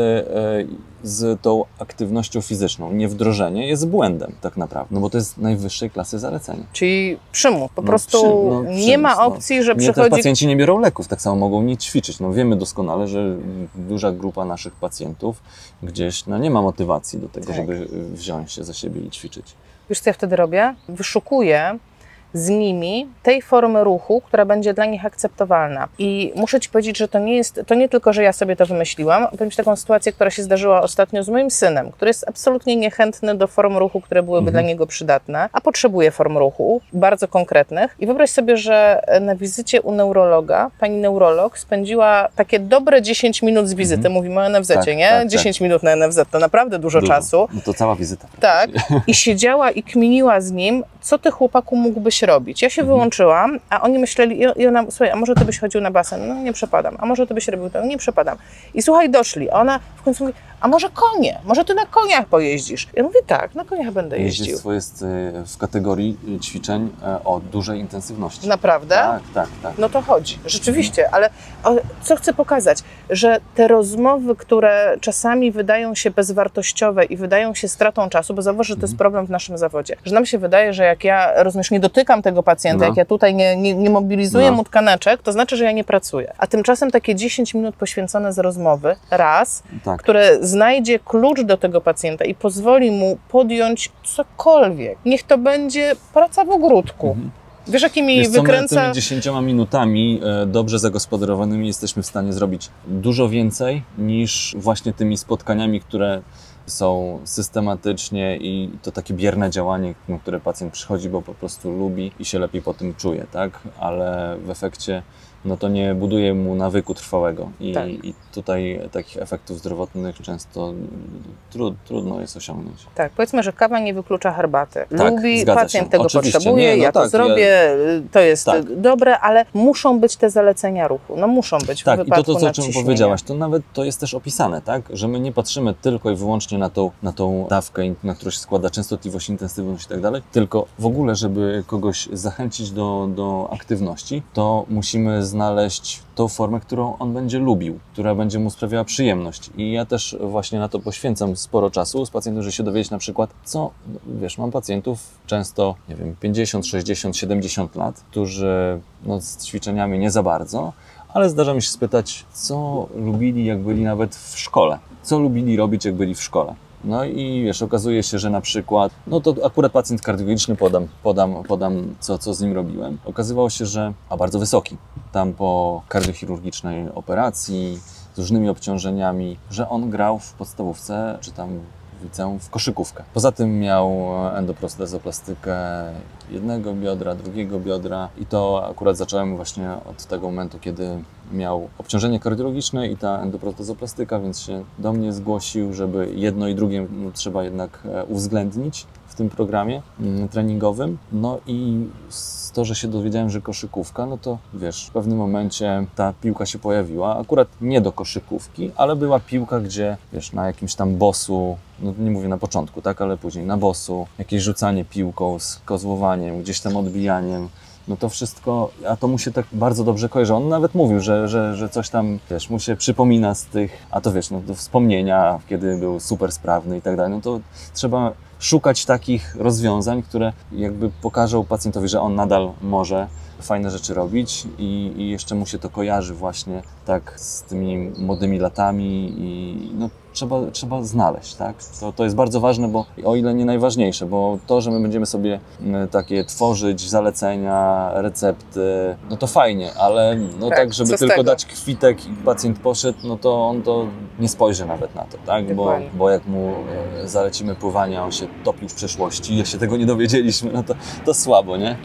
z tą aktywnością fizyczną. Niewdrożenie jest błędem tak naprawdę, no bo to jest najwyższej klasy zalecenia. Czyli przymus, po prostu przymus, nie ma opcji, że przychodzi... Pacjenci nie biorą leków, tak samo mogą nie ćwiczyć. No wiemy doskonale, że duża grupa naszych pacjentów gdzieś nie ma motywacji do tego, żeby wziąć się za siebie i ćwiczyć. Wiesz co ja wtedy robię? Wyszukuję z nimi tej formy ruchu, która będzie dla nich akceptowalna. I muszę Ci powiedzieć, że to nie tylko, że ja sobie to wymyśliłam. Powiem Ci taką sytuację, która się zdarzyła ostatnio z moim synem, który jest absolutnie niechętny do form ruchu, które byłyby dla niego przydatne, a potrzebuje form ruchu bardzo konkretnych. I wyobraź sobie, że na wizycie u neurologa pani neurolog spędziła takie dobre 10 minut z wizyty. Mówimy o NFZ-cie, tak, nie? Tak, 10 minut na NFZ to naprawdę dużo czasu. No to cała wizyta. Tak. I siedziała i kminiła z nim, co ty, chłopaku, mógłbyś robić. Ja się wyłączyłam, a oni myśleli, i ona, słuchaj, a może ty byś chodził na basen? No nie przepadam. A może ty byś robił to? No nie przepadam. I słuchaj, doszli. A ona w końcu mówi, a może konie? Może ty na koniach pojeździsz? Ja mówię, tak, na koniach będę jeździł. To jest w kategorii ćwiczeń o dużej intensywności. Naprawdę? Tak. No to chodzi. Rzeczywiście, ale co chcę pokazać? Że te rozmowy, które czasami wydają się bezwartościowe i wydają się stratą czasu, bo zauważ, że to jest problem w naszym zawodzie, że nam się wydaje, że jak ja, rozumiesz, nie dotykam tego pacjenta, jak ja tutaj nie mobilizuję mu tkaneczek, to znaczy, że ja nie pracuję. A tymczasem takie 10 minut poświęcone z rozmowy, które znajdzie klucz do tego pacjenta i pozwoli mu podjąć cokolwiek. Niech to będzie praca w ogródku. Wiesz, jakimi wykręca... Tymi 10 minutami dobrze zagospodarowanymi jesteśmy w stanie zrobić dużo więcej niż właśnie tymi spotkaniami, które są systematycznie i to takie bierne działanie, na które pacjent przychodzi, bo po prostu lubi i się lepiej po tym czuje, tak? Ale w efekcie to nie buduje mu nawyku trwałego i tutaj takich efektów zdrowotnych często trudno jest osiągnąć. Tak, powiedzmy, że kawa nie wyklucza herbaty. Tak, lubi, pacjent się tego potrzebuje, to jest dobre, ale muszą być te zalecenia ruchu, muszą być w wypadku nadciśnienia. Tak, i to, o czym powiedziałaś, to nawet to jest też opisane, tak, że my nie patrzymy tylko i wyłącznie na tą dawkę, na którą się składa częstotliwość, intensywność i tak dalej, tylko w ogóle, żeby kogoś zachęcić do aktywności, to musimy znaleźć tą formę, którą on będzie lubił, która będzie mu sprawiała przyjemność. I ja też właśnie na to poświęcam sporo czasu z pacjentem, żeby się dowiedzieć na przykład, mam pacjentów często, 50, 60, 70 lat, którzy z ćwiczeniami nie za bardzo, ale zdarza mi się spytać, co lubili, jak byli nawet w szkole. Co lubili robić, jak byli w szkole. Okazuje się, że na przykład, to akurat pacjent kardiologiczny podam co z nim robiłem. Okazywało się, że bardzo wysoki, tam po kardiochirurgicznej operacji, z różnymi obciążeniami, że on grał w podstawówce, czy tam w liceum, w koszykówkę. Poza tym miał endoprotezoplastykę jednego biodra, drugiego biodra i to akurat zacząłem właśnie od tego momentu, kiedy miał obciążenie kardiologiczne i ta endoprotezoplastyka, więc się do mnie zgłosił, żeby jedno i drugie trzeba jednak uwzględnić w tym programie treningowym. I to, że się dowiedziałem, że koszykówka, w pewnym momencie ta piłka się pojawiła. Akurat nie do koszykówki, ale była piłka, gdzie, na jakimś tam bosu, nie mówię na początku, tak, ale później na bosu, jakieś rzucanie piłką, skozłowaniem, gdzieś tam odbijaniem. To wszystko, a to mu się tak bardzo dobrze kojarzy. On nawet mówił, że coś tam, mu się przypomina z tych, wspomnienia, kiedy był super sprawny i tak dalej. To trzeba szukać takich rozwiązań, które jakby pokażą pacjentowi, że on nadal może fajne rzeczy robić i jeszcze mu się to kojarzy właśnie tak z tymi młodymi latami i trzeba znaleźć, tak? To jest bardzo ważne, bo o ile nie najważniejsze, bo to, że my będziemy sobie takie tworzyć zalecenia, recepty, to fajnie, ale tak żeby tylko dać kwitek i pacjent poszedł, to on to nie spojrzy nawet na to, tak? Bo jak mu zalecimy pływanie, on się topił w przeszłości, jak się tego nie dowiedzieliśmy, to słabo, nie?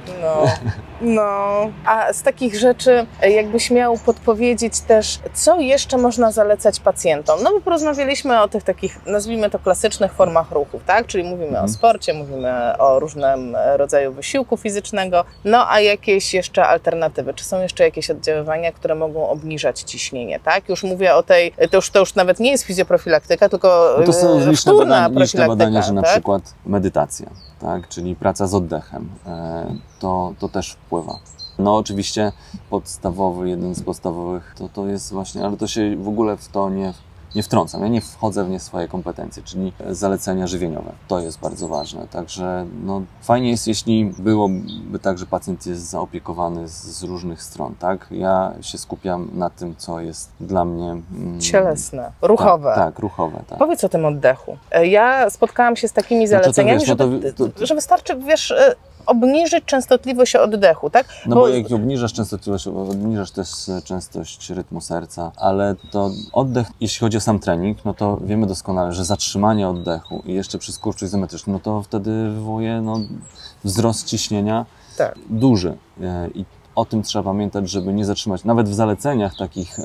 A z takich rzeczy jakbyś miał podpowiedzieć też, co jeszcze można zalecać pacjentom? Bo porozmawialiśmy o tych takich, nazwijmy to, klasycznych formach ruchów, tak? Czyli mówimy o sporcie, mówimy o różnym rodzaju wysiłku fizycznego, a jakieś jeszcze alternatywy? Czy są jeszcze jakieś oddziaływania, które mogą obniżać ciśnienie, tak? Już mówię o tej, to już nawet nie jest fizjoprofilaktyka, tylko to są liczne badania, że na przykład medytacja, tak? Czyli praca z oddechem, to też wpływa. Oczywiście jeden z podstawowych to jest właśnie, ale to się w ogóle w to nie wtrącam, ja nie wchodzę w nie swoje kompetencje, czyli zalecenia żywieniowe. To jest bardzo ważne, także fajnie jest, jeśli byłoby tak, że pacjent jest zaopiekowany z różnych stron, tak? Ja się skupiam na tym, co jest dla mnie... cielesne, ruchowe. Tak, ruchowe, tak. Powiedz o tym oddechu. Ja spotkałam się z takimi zaleceniami, że wystarczy, obniżyć częstotliwość oddechu, tak? No bo jak obniżasz częstotliwość, obniżasz też częstość rytmu serca, ale to oddech, jeśli chodzi o sam trening, no to wiemy doskonale, że zatrzymanie oddechu i jeszcze przy skurczu izometrycznym, no to wtedy wywołuje wzrost ciśnienia tak. duży. I o tym trzeba pamiętać, żeby nie zatrzymać. Nawet w zaleceniach takich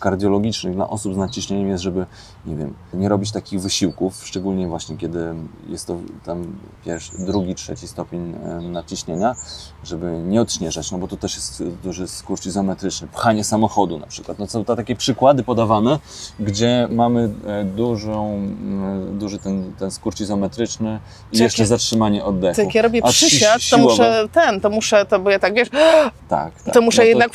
kardiologicznych dla osób z nadciśnieniem jest, żeby nie robić takich wysiłków, szczególnie właśnie kiedy jest to tam drugi, trzeci stopień nadciśnienia, żeby nie odśnieżać, no bo to też jest duży skurcz izometryczny, pchanie samochodu na przykład. No są to takie przykłady podawane, gdzie mamy duży ten skurcz izometryczny i jeszcze zatrzymanie oddechu. Jak ja robię przysiad, to muszę bo ja tak wiesz. Tak, tak. To muszę jednak...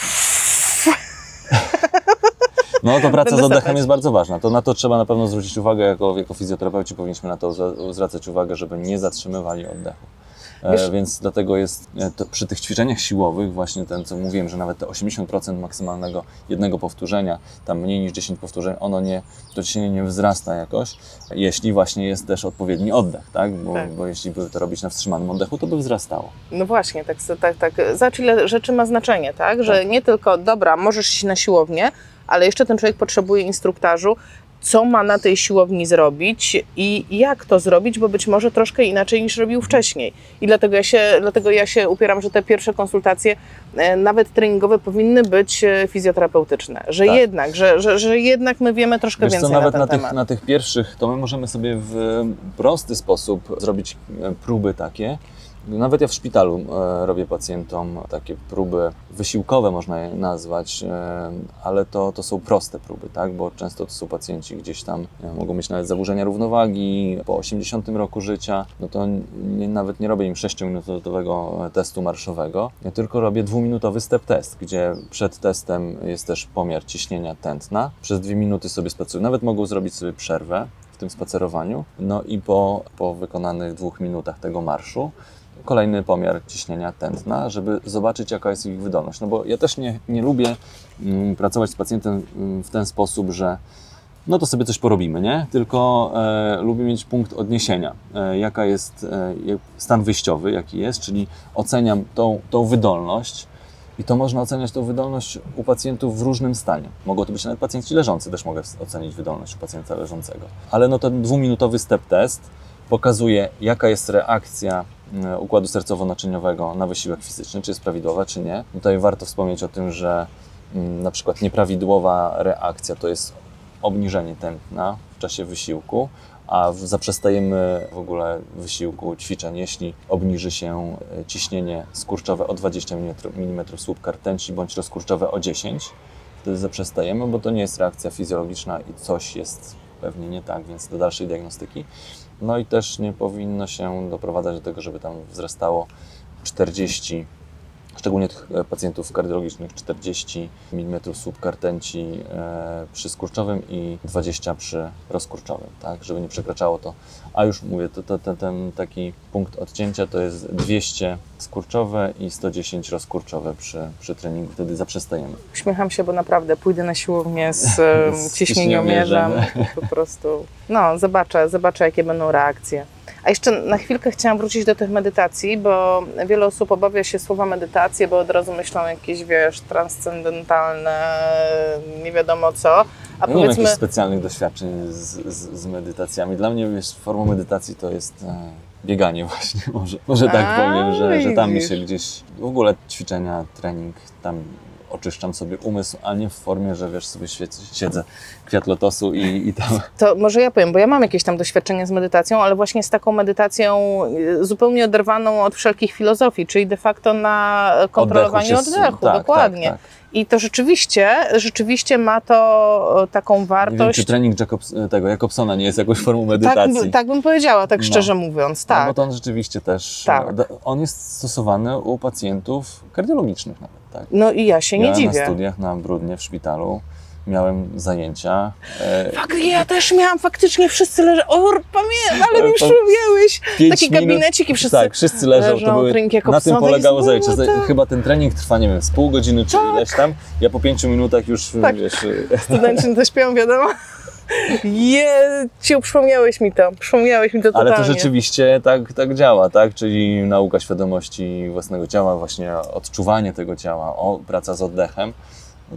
No to praca z oddechem jest bardzo ważna. To na to trzeba na pewno zwrócić uwagę, jako fizjoterapeuci powinniśmy na to zwracać uwagę, żeby nie zatrzymywali oddechu. Więc dlatego jest to, przy tych ćwiczeniach siłowych właśnie ten, co mówiłem, że nawet te 80% maksymalnego jednego powtórzenia, tam mniej niż 10 powtórzeń, to ciśnienie nie wzrasta jakoś, jeśli właśnie jest też odpowiedni oddech, tak? Bo jeśli by to robić na wstrzymanym oddechu, to by wzrastało. No właśnie, tak. Zobacz, ile rzeczy ma znaczenie, tak? Że nie tylko, dobra, możesz iść na siłownię, ale jeszcze ten człowiek potrzebuje instruktażu, co ma na tej siłowni zrobić i jak to zrobić, bo być może troszkę inaczej niż robił wcześniej. I dlatego ja się upieram, że te pierwsze konsultacje, nawet treningowe, powinny być fizjoterapeutyczne. Że tak. jednak my wiemy troszkę więcej na ten temat. Nawet na tych pierwszych, to my możemy sobie w prosty sposób zrobić próby takie. Nawet ja w szpitalu robię pacjentom takie próby wysiłkowe, można je nazwać, ale to są proste próby, tak? Bo często to są pacjenci gdzieś tam, mogą mieć nawet zaburzenia równowagi, po 80 roku życia, no to nawet nie robię im 6-minutowego testu marszowego, ja tylko robię 2-minutowy step test, gdzie przed testem jest też pomiar ciśnienia tętna, przez 2 minuty sobie spacerują, nawet mogą zrobić sobie przerwę w tym spacerowaniu, no i po wykonanych 2 minutach tego marszu kolejny pomiar ciśnienia tętna, żeby zobaczyć, jaka jest ich wydolność. No bo ja też nie lubię pracować z pacjentem w ten sposób, że no to sobie coś porobimy, nie? Tylko lubię mieć punkt odniesienia, jaka jest stan wyjściowy, jaki jest, czyli oceniam tą wydolność. I to można oceniać tą wydolność u pacjentów w różnym stanie. Mogą to być nawet pacjenci leżący, też mogę ocenić wydolność u pacjenta leżącego. Ale no ten 2-minutowy step test pokazuje, jaka jest reakcja układu sercowo-naczyniowego na wysiłek fizyczny, czy jest prawidłowa, czy nie. Tutaj warto wspomnieć o tym, że na przykład nieprawidłowa reakcja to jest obniżenie tętna w czasie wysiłku, a zaprzestajemy w ogóle wysiłku ćwiczeń, jeśli obniży się ciśnienie skurczowe o 20 mm słupka rtęci bądź rozkurczowe o 10. Wtedy zaprzestajemy, bo to nie jest reakcja fizjologiczna i coś jest pewnie nie tak, więc do dalszej diagnostyki. No i też nie powinno się doprowadzać do tego, żeby tam wzrastało 40, szczególnie tych pacjentów kardiologicznych, 40 mm słupka rtęci przy skurczowym i 20 przy rozkurczowym, tak, żeby nie przekraczało to. A już mówię, ten taki punkt odcięcia to jest 200 skurczowe i 110 rozkurczowe przy treningu, wtedy zaprzestajemy. Uśmiecham się, bo naprawdę pójdę na siłownię z ciśnieniomierzem, po prostu zobaczę jakie będą reakcje. A jeszcze na chwilkę chciałam wrócić do tych medytacji, bo wiele osób obawia się słowa medytacje, bo od razu myślą jakieś, transcendentalne, nie wiadomo co. A ja nie mam jakichś specjalnych doświadczeń z medytacjami. Dla mnie formą medytacji to jest bieganie właśnie, może tak powiem, że tam mi się gdzieś, w ogóle ćwiczenia, trening, tam oczyszczam sobie umysł, a nie w formie, że sobie siedzę, kwiat lotosu i tam. To może ja powiem, bo ja mam jakieś tam doświadczenie z medytacją, ale właśnie z taką medytacją zupełnie oderwaną od wszelkich filozofii, czyli de facto na kontrolowaniu oddechu, tak, dokładnie. Tak. I to rzeczywiście ma to taką wartość. Nie wiem, czy trening Jacobsona nie jest jakąś formą medytacji. Tak bym powiedziała, tak szczerze mówiąc. Tak. No bo to on rzeczywiście też, on jest stosowany u pacjentów kardiologicznych nawet. Tak. No i ja się nie dziwię. Ja na studiach na Brudnie w szpitalu miałem zajęcia. Ja też miałam, faktycznie wszyscy leżą. Pamiętam, ale mi już mówiłeś. Taki gabinecik i wszyscy. Tak, wszyscy leżą. To były, na tym polegało zajęcie. Chyba ten trening trwa, nie wiem, z pół godziny czy ileś tam. Ja po 5 minutach już, studenci to śpią, wiadomo. Przypomniałeś mi to totalnie. Ale to rzeczywiście tak działa, tak? Czyli nauka świadomości własnego ciała, właśnie odczuwanie tego ciała, praca z oddechem.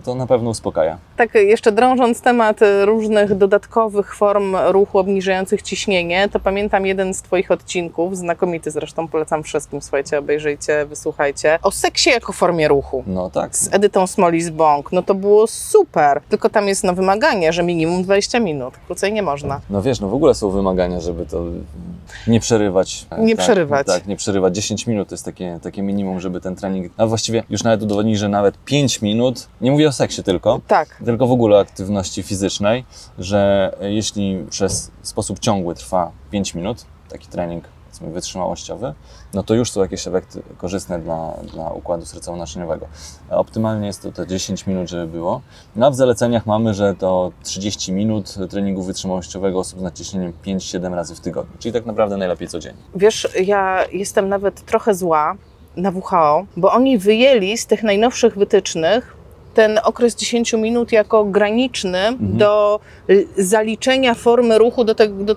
To na pewno uspokaja. Tak, jeszcze drążąc temat różnych dodatkowych form ruchu obniżających ciśnienie, to pamiętam jeden z Twoich odcinków, znakomity zresztą, polecam wszystkim, słuchajcie, obejrzyjcie, wysłuchajcie, o seksie jako formie ruchu. No tak. Z Edytą Smolis-Bąk. No to było super, tylko tam jest wymaganie, że minimum 20 minut, krócej nie można. No wiesz, no w ogóle są wymagania, żeby to nie przerywać. Nie przerywać. 10 minut to jest takie minimum, żeby ten trening, a właściwie już nawet udowodnić, że nawet 5 minut, nie mówię o seksie tylko, tak, tylko w ogóle aktywności fizycznej, że jeśli przez sposób ciągły trwa 5 minut, taki trening wytrzymałościowy, no to już są jakieś efekty korzystne dla układu sercowo-naczyniowego. Optymalnie jest to te 10 minut, żeby było. No a w zaleceniach mamy, że to 30 minut treningu wytrzymałościowego osób z naciśnieniem 5-7 razy w tygodniu, czyli tak naprawdę najlepiej codziennie. Wiesz, ja jestem nawet trochę zła na WHO, bo oni wyjęli z tych najnowszych wytycznych ten okres 10 minut jako graniczny do zaliczenia formy ruchu do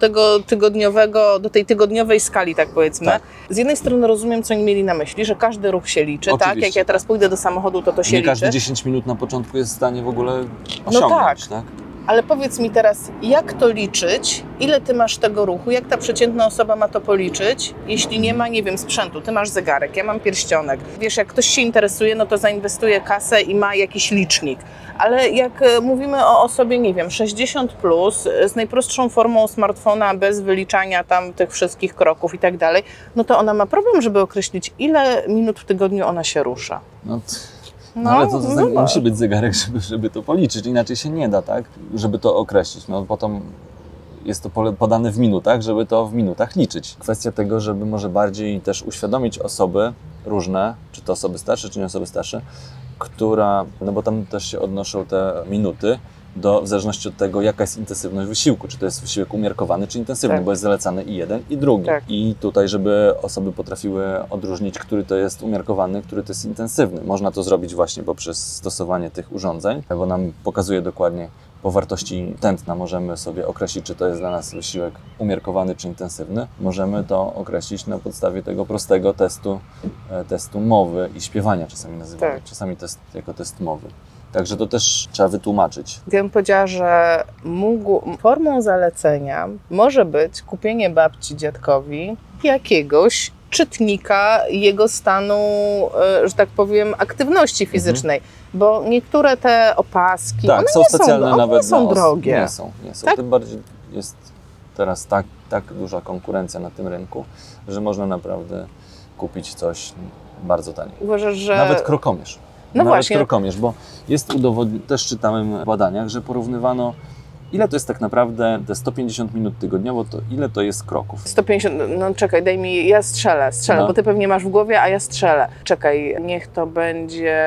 tej tygodniowej skali, tak powiedzmy. Tak. Z jednej strony rozumiem, co oni mieli na myśli, że każdy ruch się liczy, oczywiście, tak? Jak ja teraz pójdę do samochodu, to się liczy. Nie każdy 10 minut na początku jest w stanie w ogóle osiągnąć, tak? Ale powiedz mi teraz, jak to liczyć? Ile ty masz tego ruchu? Jak ta przeciętna osoba ma to policzyć? Jeśli nie ma, nie wiem, sprzętu, ty masz zegarek, ja mam pierścionek. Wiesz, jak ktoś się interesuje, no to zainwestuje kasę i ma jakiś licznik. Ale jak mówimy o osobie, nie wiem, 60+, z najprostszą formą smartfona, bez wyliczania tam tych wszystkich kroków i tak dalej, no to ona ma problem, żeby określić, ile minut w tygodniu ona się rusza. No, ale to musi być zegarek, żeby to policzyć, inaczej się nie da, tak? Żeby to określić. No potem jest to podane w minutach, żeby to w minutach liczyć. Kwestia tego, żeby może bardziej też uświadomić osoby różne, czy to osoby starsze, czy nie osoby starsze, no bo tam też się odnoszą te minuty, w zależności od tego, jaka jest intensywność wysiłku, czy to jest wysiłek umiarkowany, czy intensywny, bo jest zalecany i jeden, i drugi. Tak. I tutaj, żeby osoby potrafiły odróżnić, który to jest umiarkowany, który to jest intensywny. Można to zrobić właśnie poprzez stosowanie tych urządzeń, bo nam pokazuje dokładnie, po wartości tętna możemy sobie określić, czy to jest dla nas wysiłek umiarkowany, czy intensywny. Możemy to określić na podstawie tego prostego testu mowy i śpiewania, czasami nazywamy, czasami jako test mowy. Także to też trzeba wytłumaczyć. Ja bym powiedziała, że formą zalecenia może być kupienie babci, dziadkowi jakiegoś czytnika jego stanu, że tak powiem, aktywności fizycznej. Bo niektóre te opaski, one są specjalne, nawet są drogie. Nie są. Tak? Tym bardziej jest teraz tak duża konkurencja na tym rynku, że można naprawdę kupić coś bardzo taniej. Uważasz, że... Nawet krokomierz. Nawet krokomierz, bo jest udowodnione, też czytałem w badaniach, że porównywano, ile to jest tak naprawdę te 150 minut tygodniowo, to ile to jest kroków. 150, no czekaj, daj mi, ja strzelę, bo ty pewnie masz w głowie, a ja strzelę. Czekaj, niech to będzie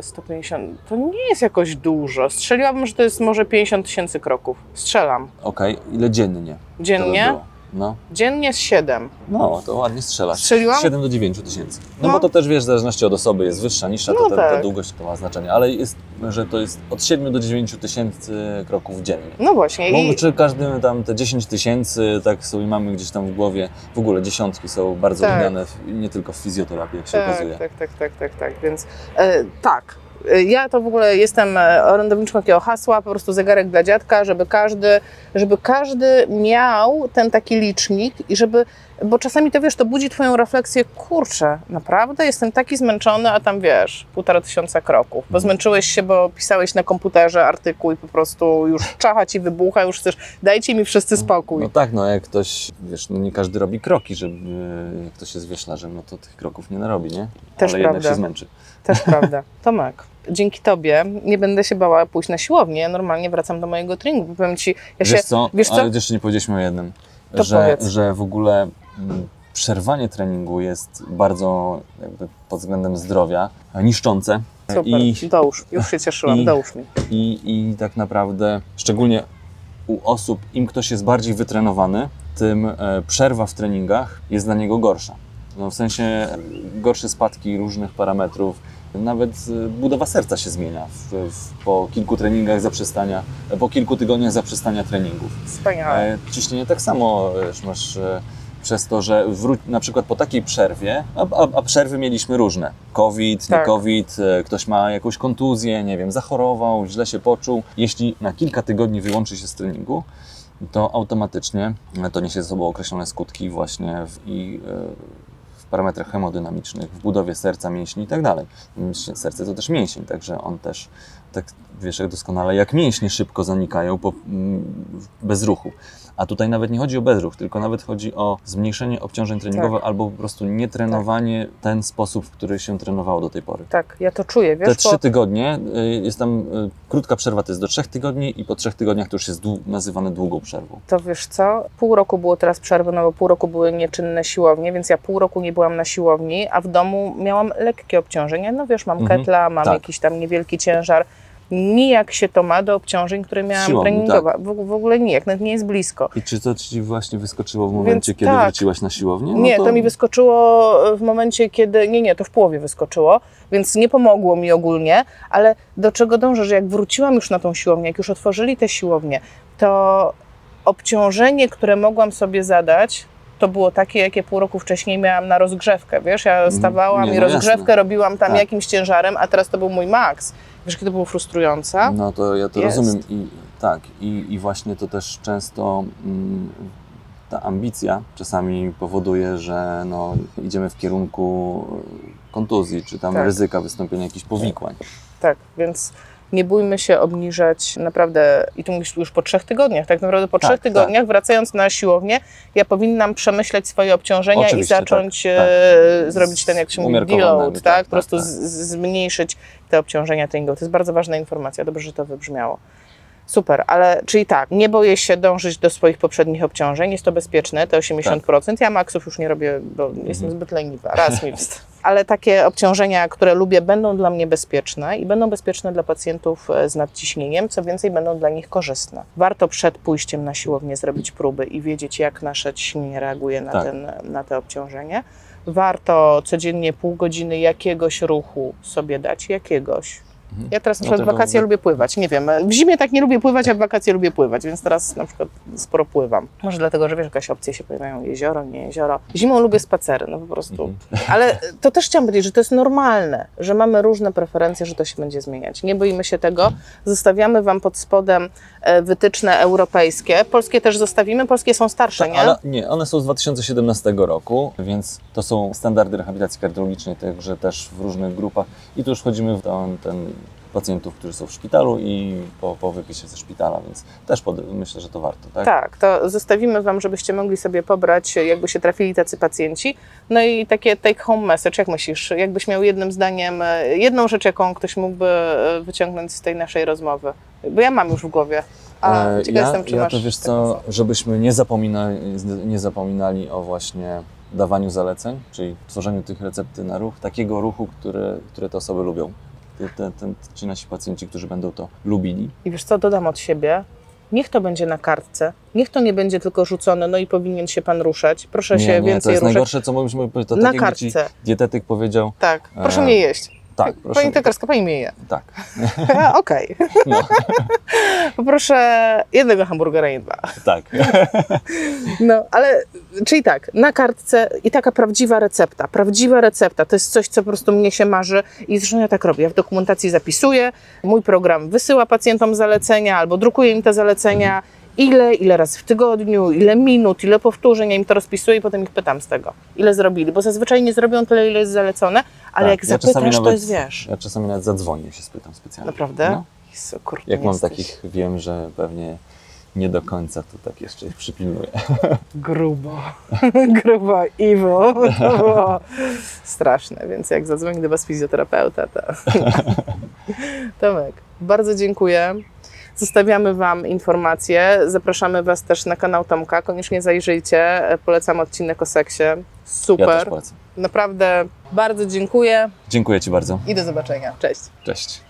150, to nie jest jakoś dużo. Strzeliłabym, że to jest może 50 000 kroków. Strzelam. Okej, ile dziennie? Dziennie? Dziennie z 7. No, to ładnie strzelasz. Strzeliłam? 7 do 9 tysięcy. No bo to też, wiesz, w zależności od osoby jest wyższa, niższa, ta długość to ma znaczenie, ale jest, że to jest od 7 do 9 tysięcy kroków dziennie. No właśnie. Czy każdy tam te 10 000, tak sobie mamy gdzieś tam w głowie, w ogóle dziesiątki są bardzo udane, nie tylko w fizjoterapii, jak się okazuje. Tak, więc tak. Ja to w ogóle jestem orędowniczką takiego hasła, po prostu zegarek dla dziadka, żeby każdy miał ten taki licznik i bo czasami to, wiesz, to budzi twoją refleksję, kurczę, naprawdę jestem taki zmęczony, a tam, wiesz, 1500 kroków, bo zmęczyłeś się, bo pisałeś na komputerze artykuł i po prostu już czacha ci wybucha, już chcesz, dajcie mi wszyscy spokój. No jak ktoś, wiesz, nie każdy robi kroki, jak ktoś jest wioślarzem, no to tych kroków nie narobi, nie? Jednak się zmęczy. Też prawda. Tomek, dzięki tobie nie będę się bała pójść na siłownię, ja normalnie wracam do mojego treningu, bo powiem ci... Wiesz co? Ale jeszcze nie powiedzieliśmy o jednym, że w ogóle przerwanie treningu jest bardzo jakby pod względem zdrowia niszczące. Super, już się cieszyłam, dołóż mi. I tak naprawdę, szczególnie u osób, im ktoś jest bardziej wytrenowany, tym przerwa w treningach jest dla niego gorsza. No w sensie gorsze spadki różnych parametrów, Nawet budowa serca się zmienia po kilku treningach zaprzestania, po kilku tygodniach zaprzestania treningów. Wspaniale. Ciśnienie tak samo masz przez to, że na przykład po takiej przerwie, a przerwy mieliśmy różne. COVID, tak. Nie COVID, ktoś ma jakąś kontuzję, nie wiem, zachorował, źle się poczuł. Jeśli na kilka tygodni wyłączy się z treningu, to automatycznie to niesie ze sobą określone skutki właśnie w parametrach hemodynamicznych, w budowie serca, mięśni i tak dalej. Serce to też mięsień, także on też, tak wiesz jak doskonale, jak mięśnie szybko zanikają bez ruchu. A tutaj nawet nie chodzi o bezruch, tylko nawet chodzi o zmniejszenie obciążeń treningowych, tak. Albo po prostu nietrenowanie w ten sposób, w który się trenowało do tej pory. Tak, ja to czuję. Wiesz, te 3 tygodnie, jest tam krótka przerwa, to jest do 3 tygodni i po 3 tygodniach to już jest nazywane długą przerwą. To wiesz co, pół roku było teraz przerwy, no bo pół roku były nieczynne siłownie, więc ja pół roku nie byłam na siłowni, a w domu miałam lekkie obciążenia. No wiesz, mam ketla, mam tak. Jakiś tam niewielki ciężar. Nijak się to ma do obciążeń, które miałam siłą, treningowa. Tak. W ogóle nijak, nawet nie jest blisko. I czy to Ci właśnie wyskoczyło w momencie, więc, kiedy tak. Wróciłaś na siłownię? No nie, to mi wyskoczyło w momencie, kiedy... Nie, to w połowie wyskoczyło, więc nie pomogło mi ogólnie, ale do czego dążę, że jak wróciłam już na tą siłownię, jak już otworzyli te siłownie, to obciążenie, które mogłam sobie zadać, to było takie, jakie pół roku wcześniej miałam na rozgrzewkę, wiesz? Ja stawałam i rozgrzewkę jasne. Robiłam tam tak. Jakimś ciężarem, a teraz to był mój maks. Wiesz, kiedy było frustrujące? No to ja to rozumiem i tak. I właśnie to też często ta ambicja czasami powoduje, że no, idziemy w kierunku kontuzji, czy tam tak. Ryzyka wystąpienia jakichś powikłań. Tak, więc nie bójmy się obniżać naprawdę, i tu mówisz już po 3 tygodniach, tak naprawdę po 3 tygodniach tak. Wracając na siłownię, ja powinnam przemyśleć swoje obciążenia. Oczywiście, i zacząć tak. Zrobić ten, jak się mówi, deload, tak? Po prostu tak. Zmniejszyć te obciążenia treningowe. To jest bardzo ważna informacja, dobrze, że to wybrzmiało. Super, ale czyli tak, nie boję się dążyć do swoich poprzednich obciążeń, jest to bezpieczne, te 80%. Tak. Ja maksów już nie robię, bo jestem zbyt leniwa, raz mi ale takie obciążenia, które lubię, będą dla mnie bezpieczne i będą bezpieczne dla pacjentów z nadciśnieniem, co więcej, będą dla nich korzystne. Warto przed pójściem na siłownię zrobić próby i wiedzieć, jak nasze ciśnienie reaguje na, tak. Na te obciążenie. Warto codziennie pół godziny jakiegoś ruchu sobie dać, jakiegoś. Ja teraz na przykład w wakacje lubię pływać, nie wiem, w zimie tak nie lubię pływać, a w wakacje lubię pływać, więc teraz na przykład sporo pływam. Może dlatego, że wiesz, jakaś opcje się pojawiają, jezioro, nie jezioro. Zimą lubię spacery, no po prostu. Ale to też chciałam powiedzieć, że to jest normalne, że mamy różne preferencje, że to się będzie zmieniać. Nie boimy się tego, zostawiamy Wam pod spodem wytyczne europejskie, polskie też zostawimy, polskie są starsze, nie? Ale nie, one są z 2017 roku, więc to są standardy rehabilitacji kardiologicznej, także też w różnych grupach i tu już wchodzimy w ten pacjentów, którzy są w szpitalu i po wypisie ze szpitala, więc też myślę, że to warto, tak? Tak, to zostawimy Wam, żebyście mogli sobie pobrać, jakby się trafili tacy pacjenci. No i takie take home message, jak myślisz, jakbyś miał jednym zdaniem, jedną rzecz, jaką ktoś mógłby wyciągnąć z tej naszej rozmowy? Bo ja mam już w głowie, a ciekaw jestem, czy masz... Ja to wiesz co, żebyśmy nie zapominali o właśnie dawaniu zaleceń, czyli tworzeniu tych recepty na ruch, takiego ruchu, które te osoby lubią. Ci nasi pacjenci, którzy będą to lubili. I wiesz co, dodam od siebie, niech to będzie na kartce, niech to nie będzie tylko rzucone, no i powinien się pan ruszać, proszę się więcej ruszać. To jest ruszać. Najgorsze, co możemy powiedzieć, to na tak kartce. Jakby ci dietetyk powiedział... Tak, proszę mnie jeść. Tak, proszę. Pani Tekarska, pani mnie je. Tak. Okej. No. Poproszę jednego hamburgera i 2. Tak. No, ale czyli tak, na kartce i taka prawdziwa recepta to jest coś, co po prostu mnie się marzy i zresztą ja tak robię, ja w dokumentacji zapisuję, mój program wysyła pacjentom zalecenia albo drukuje im te zalecenia, ile razy w tygodniu, ile minut, ile powtórzeń, ja im to rozpisuję i potem ich pytam z tego, ile zrobili, bo zazwyczaj nie zrobią tyle, ile jest zalecone, ale tak, jak zapytasz, to jest, wiesz... Ja czasami nawet zadzwonię, się spytam specjalnie. Naprawdę? No. Jezu, kurde, jak mam jesteś. Takich, wiem, że pewnie nie do końca to tak jeszcze ich przypilnuję. Grubo, grubo, Iwo, to było straszne, więc jak zadzwonię do Was fizjoterapeuta, to... Tomek, bardzo dziękuję. Zostawiamy Wam informacje, zapraszamy Was też na kanał Tomka, koniecznie zajrzyjcie, polecam odcinek o seksie, super, ja też polecam. Naprawdę bardzo dziękuję. Dziękuję Ci bardzo. I do zobaczenia, cześć. Cześć.